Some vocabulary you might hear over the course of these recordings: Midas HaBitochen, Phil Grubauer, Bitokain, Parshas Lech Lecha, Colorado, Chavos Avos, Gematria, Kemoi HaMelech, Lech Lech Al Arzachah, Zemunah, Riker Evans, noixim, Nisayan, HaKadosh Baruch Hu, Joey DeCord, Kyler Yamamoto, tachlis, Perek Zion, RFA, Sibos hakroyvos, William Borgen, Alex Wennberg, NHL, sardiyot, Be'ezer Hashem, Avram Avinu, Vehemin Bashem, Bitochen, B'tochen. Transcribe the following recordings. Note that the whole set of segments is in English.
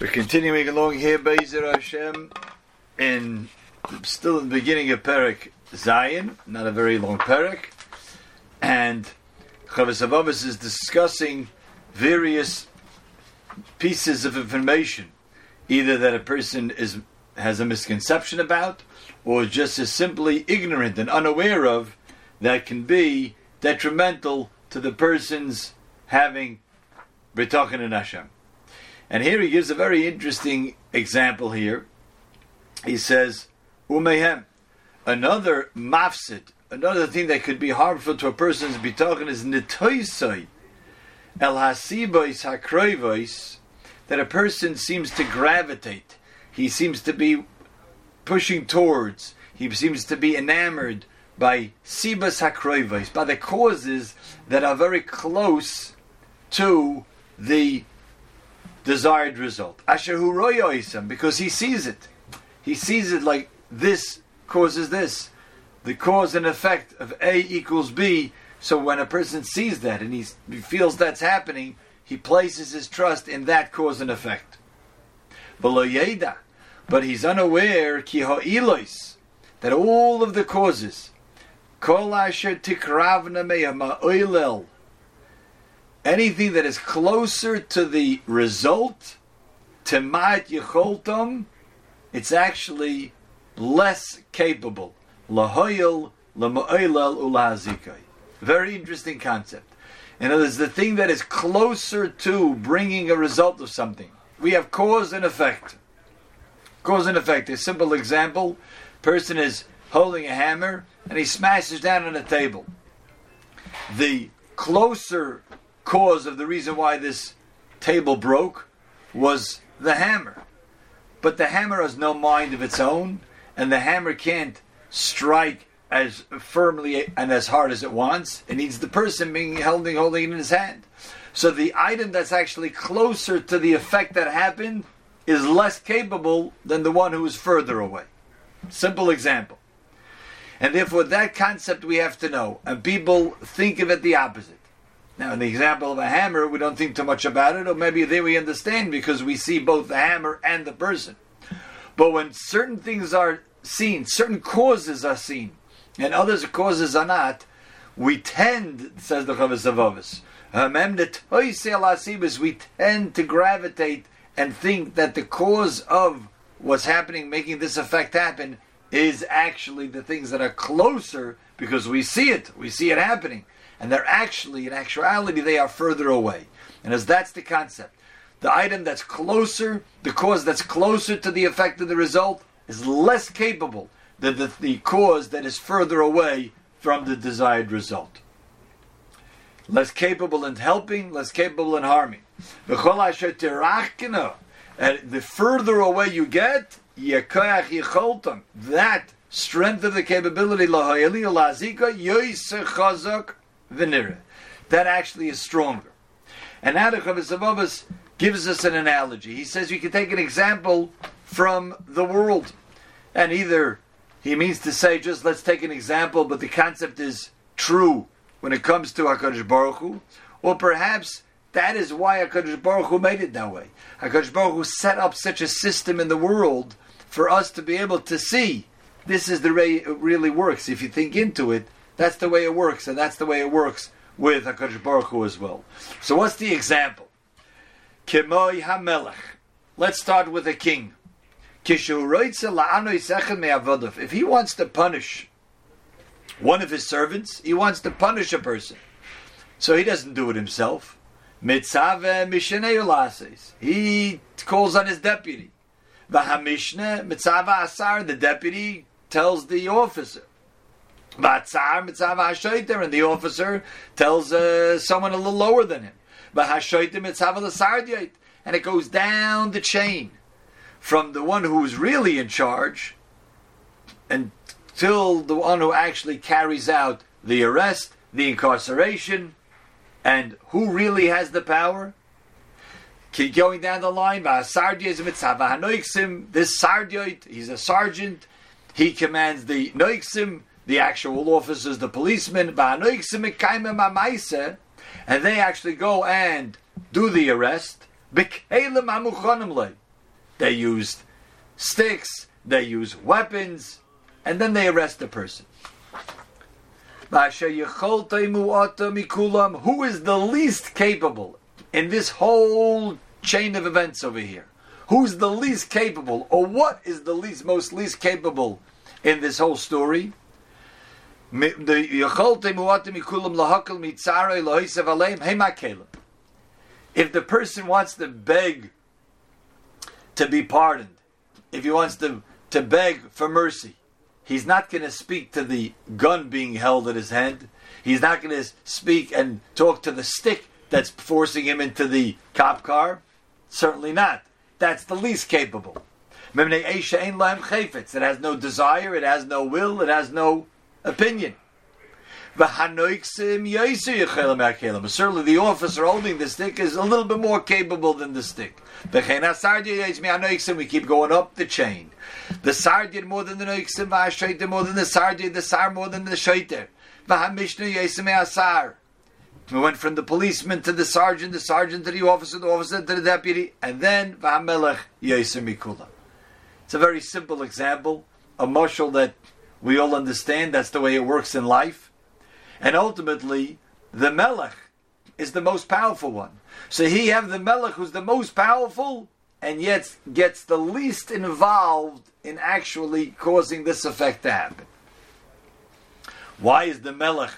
We're continuing along here, Be'ezer Hashem, still in the beginning of Perek Zion, not a very long Perek, and Chavos Avos is discussing various pieces of information, either that a person has a misconception about, or just is simply ignorant and unaware of, that can be detrimental to the person's having B'tochen and Hashem. And here he gives a very interesting example here. He says, Umehem, another mafsid, another thing that could be harmful to a person's bitochen is nitoisai, el hasibos hakroyvos, that a person seems to gravitate. He seems to be pushing towards, he seems to be enamored by Sibos hakroyvos, by the causes that are very close to the desired result. Asher hu roya isam, because he sees it. He sees it like this causes this. The cause and effect of A equals B. So when a person sees that and he feels that's happening, he places his trust in that cause and effect. V'lo yeda, but he's unaware ki ha'ilos, that all of the causes, kol asher tikravna meha'ma'oilel, anything that is closer to the result, temat yecholtam, it's actually less capable. Lahoyel, lamoilel, ulahazikay. Very interesting concept. In other words, the thing that is closer to bringing a result of something. We have cause and effect. Cause and effect. A simple example: person is holding a hammer and he smashes down on a table. The closer cause of the reason why this table broke was the hammer. But the hammer has no mind of its own, and the hammer can't strike as firmly and as hard as it wants. It needs the person being holding it in his hand. So the item that's actually closer to the effect that happened is less capable than the one who is further away. Simple example. And therefore that concept we have to know, and people think of it the opposite. Now, in the example of a hammer, we don't think too much about it, or maybe there we understand because we see both the hammer and the person. But when certain things are seen, certain causes are seen, and others causes are not, we tend, says the Chavos Avos, we tend to gravitate and think that the cause of what's happening, making this effect happen, is actually the things that are closer because we see it happening. And they're actually, in actuality, they are further away. And as that's the concept, the item that's closer, the cause that's closer to the effect of the result, is less capable than the cause that is further away from the desired result. Less capable in helping, less capable in harming. And the further away you get, that strength of the capability, that actually is stronger. And now the Chovos Avos gives us an analogy. He says we can take an example from the world. And either he means to say just let's take an example, but the concept is true when it comes to HaKadosh Baruch Hu, or perhaps that is why HaKadosh Baruch Hu made it that way. HaKadosh Baruch Hu set up such a system in the world for us to be able to see this is the way it really works. If you think into it, that's the way it works, and that's the way it works with HaKadosh Baruch Hu as well. So what's the example? Kemoi HaMelech. Let's start with a king. If he wants to punish one of his servants, he wants to punish a person. So he doesn't do it himself. He calls on his deputy. The deputy tells the officer. And the officer tells someone a little lower than him. And it goes down the chain from the one who's really in charge until the one who actually carries out the arrest, the incarceration, and who really has the power. Keep going down the line. This sardiyot, he's a sergeant, he commands the noixim, the actual officers, the policemen, and they actually go and do the arrest They used sticks, they used weapons, and then they arrest the person. Who is the least capable in this whole chain of events over here? Who's the least capable, or what is the least capable in this whole story? If the person wants to beg to be pardoned, if he wants to beg for mercy, he's not going to speak to the gun being held at his hand. He's not going to speak and talk to the stick that's forcing him into the cop car. Certainly not. That's the least capable. It has no desire, it has no will, it has no opinion. Certainly the officer holding the stick is a little bit more capable than the stick. We keep going up the chain. The sardiyot more than the noixim, the shoiter more than the sardiyot, the sar more than the shoiter. We went from the policeman to the sergeant to the officer to the deputy, and then Vahamelech Yaiser Mikula. It's a very simple example, a mashal that we all understand. That's the way it works in life. And ultimately, the Melech is the most powerful one. So he have the Melech who's the most powerful, and yet gets the least involved in actually causing this effect to happen. Why is the Melech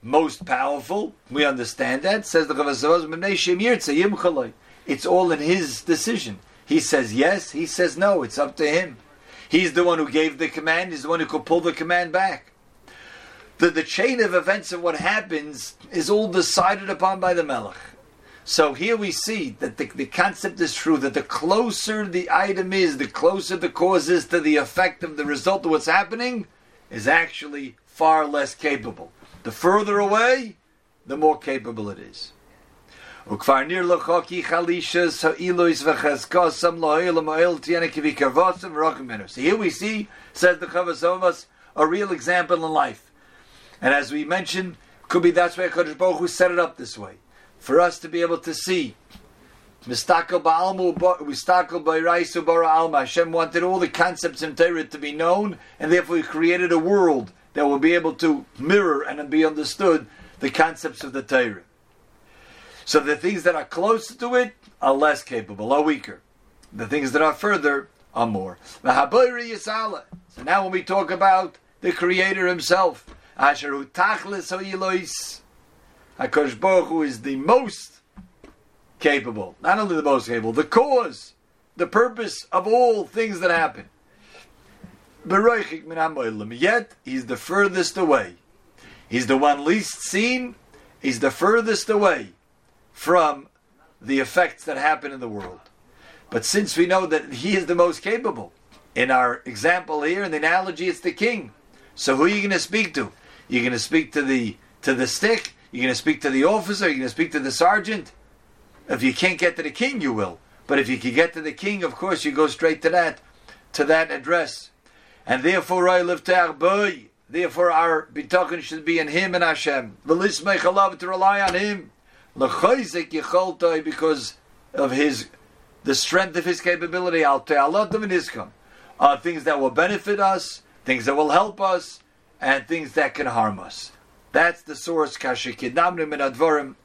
most powerful? We understand that. Says the Chavos Avos, it's all in his decision. He says yes, he says no, it's up to him. He's the one who gave the command, he's the one who could pull the command back. The chain of events of what happens is all decided upon by the Melech. So here we see that the concept is true, that the closer the item is, the closer the cause is to the effect of the result of what's happening, is actually far less capable. The further away, the more capable it is. So here we see, says the Chavos Avos, a real example in life. And as we mentioned, could be that's why HaKadosh Baruch Hu set it up this way, for us to be able to see. Hashem wanted all the concepts in Torah to be known, and therefore He created a world that will be able to mirror and be understood the concepts of the Torah. So the things that are closer to it are less capable, are weaker. The things that are further are more. So now when we talk about the Creator Himself, HaKadosh Baruch Hu is the most capable, not only the most capable, the cause, the purpose of all things that happen. Yet He's the furthest away. He's the one least seen. He's the furthest away from the effects that happen in the world. But since we know that He is the most capable, in our example here, in the analogy, it's the king. So who are you going to speak to? You're going to speak to the stick? You're going to speak to the officer? You're going to speak to the sergeant? If you can't get to the king, you will. But if you can get to the king, of course, you go straight to that address. And therefore, our Bitokain should be in Him and Hashem. To rely on Him, because of the strength of His capability, are things that will benefit us, things that will help us, and things that can harm us. That's the source,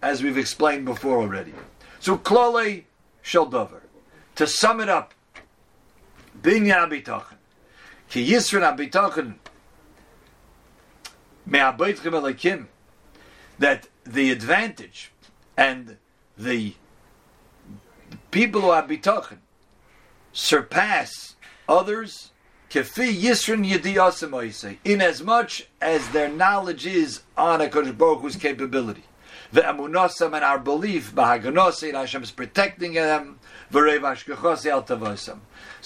as we've explained before already. So, Klolei Shaldover. To sum it up, Binyan Bitochen. Ki Yisran HaBitochen me'aboitchem elakim, that the advantage and the people who are bitochen surpass others kefi yisran yediyasem oisei, inasmuch as their knowledge is on HaKadosh Baruch Hu's capability. Ve'emunasam, and our belief b'haganasei, and Hashem is protecting them. So this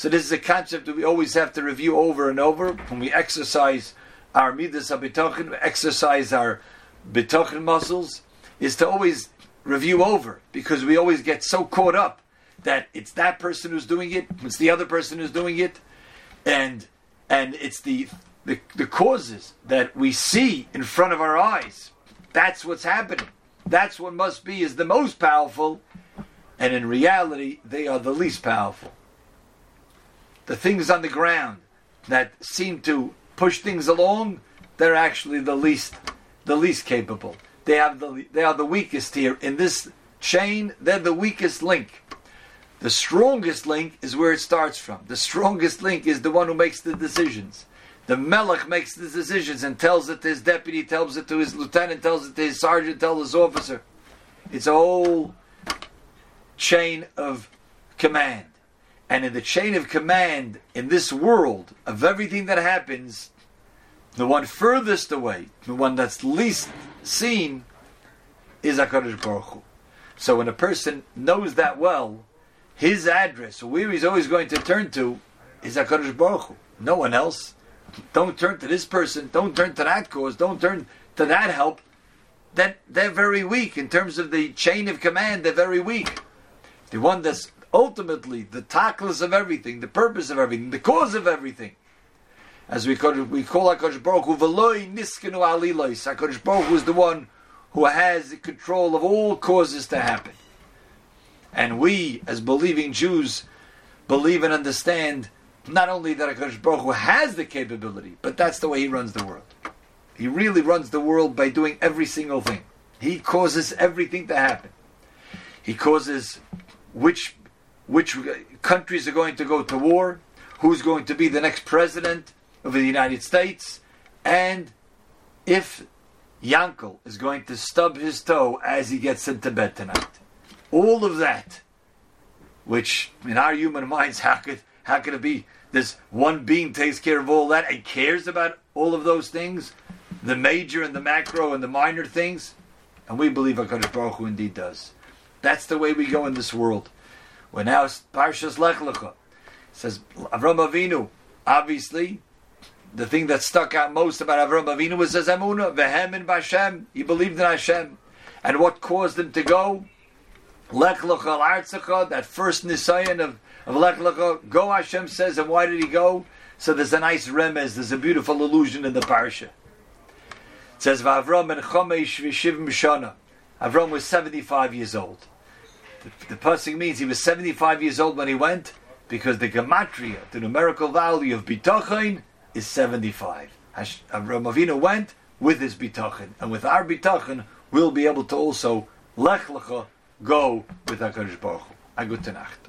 is a concept that we always have to review over and over when we exercise our Midas HaBitochen, exercise our Bitochen muscles, is to always review over, because we always get so caught up that it's that person who's doing it, it's the other person who's doing it, and it's the causes that we see in front of our eyes. That's what's happening. That's what must be is the most powerful. And in reality, they are the least powerful. the things on the ground that seem to push things along, they're actually the least capable. They are the weakest here. In this chain, they're the weakest link. The strongest link is where it starts from. The strongest link is the one who makes the decisions. The Melech makes the decisions and tells it to his deputy, tells it to his lieutenant, tells it to his sergeant, tells his officer. It's a whole chain of command. And in the chain of command, in this world, of everything that happens, the one furthest away, the one that's least seen, is HaKadosh Baruch Hu. So when a person knows that well, his address, where he's always going to turn to, is HaKadosh Baruch Hu. No one else. Don't turn to this person. Don't turn to that cause. Don't turn to that help. They're very weak. In terms of the chain of command, they're very weak. The one that's ultimately the tachlis of everything, the purpose of everything, the cause of everything. As we call HaKadosh Baruch Hu, V'loi niskenu alilois. HaKadosh Baruch Hu is the one who has the control of all causes to happen. And we, as believing Jews, believe and understand not only that HaKadosh Baruch Hu has the capability, but that's the way He runs the world. He really runs the world by doing every single thing. He causes everything to happen. He causes which countries are going to go to war, who's going to be the next president of the United States, and if Yankel is going to stub his toe as he gets into bed tonight. All of that, which in our human minds, how could it be? This one being takes care of all that and cares about all of those things, the major and the macro and the minor things, and we believe HaKadosh Baruch Hu indeed does. That's the way we go in this world. We're now Parshas Lech Lecha. It says Avram Avinu, obviously, the thing that stuck out most about Avram Avinu was the Zemunah, Vehemin Bashem. He believed in Hashem. And what caused him to go? Lech Lech Al Arzachah, that first Nisayan of Lech Lecha, go, Hashem says, and why did he go? So there's a nice remez, there's a beautiful allusion in the parsha. It says, V'Avram ben Chomesh v'Shivim Shana. Avram was 75 years old. The passing means he was 75 years old when he went, because the Gematria, the numerical value of Bitokain, is 75. Avram Avinu went with his Bitochen, and with our Bitochen, we'll be able to also Lech Lecha, go with HaKadosh Baruch Hu. A gute Nacht.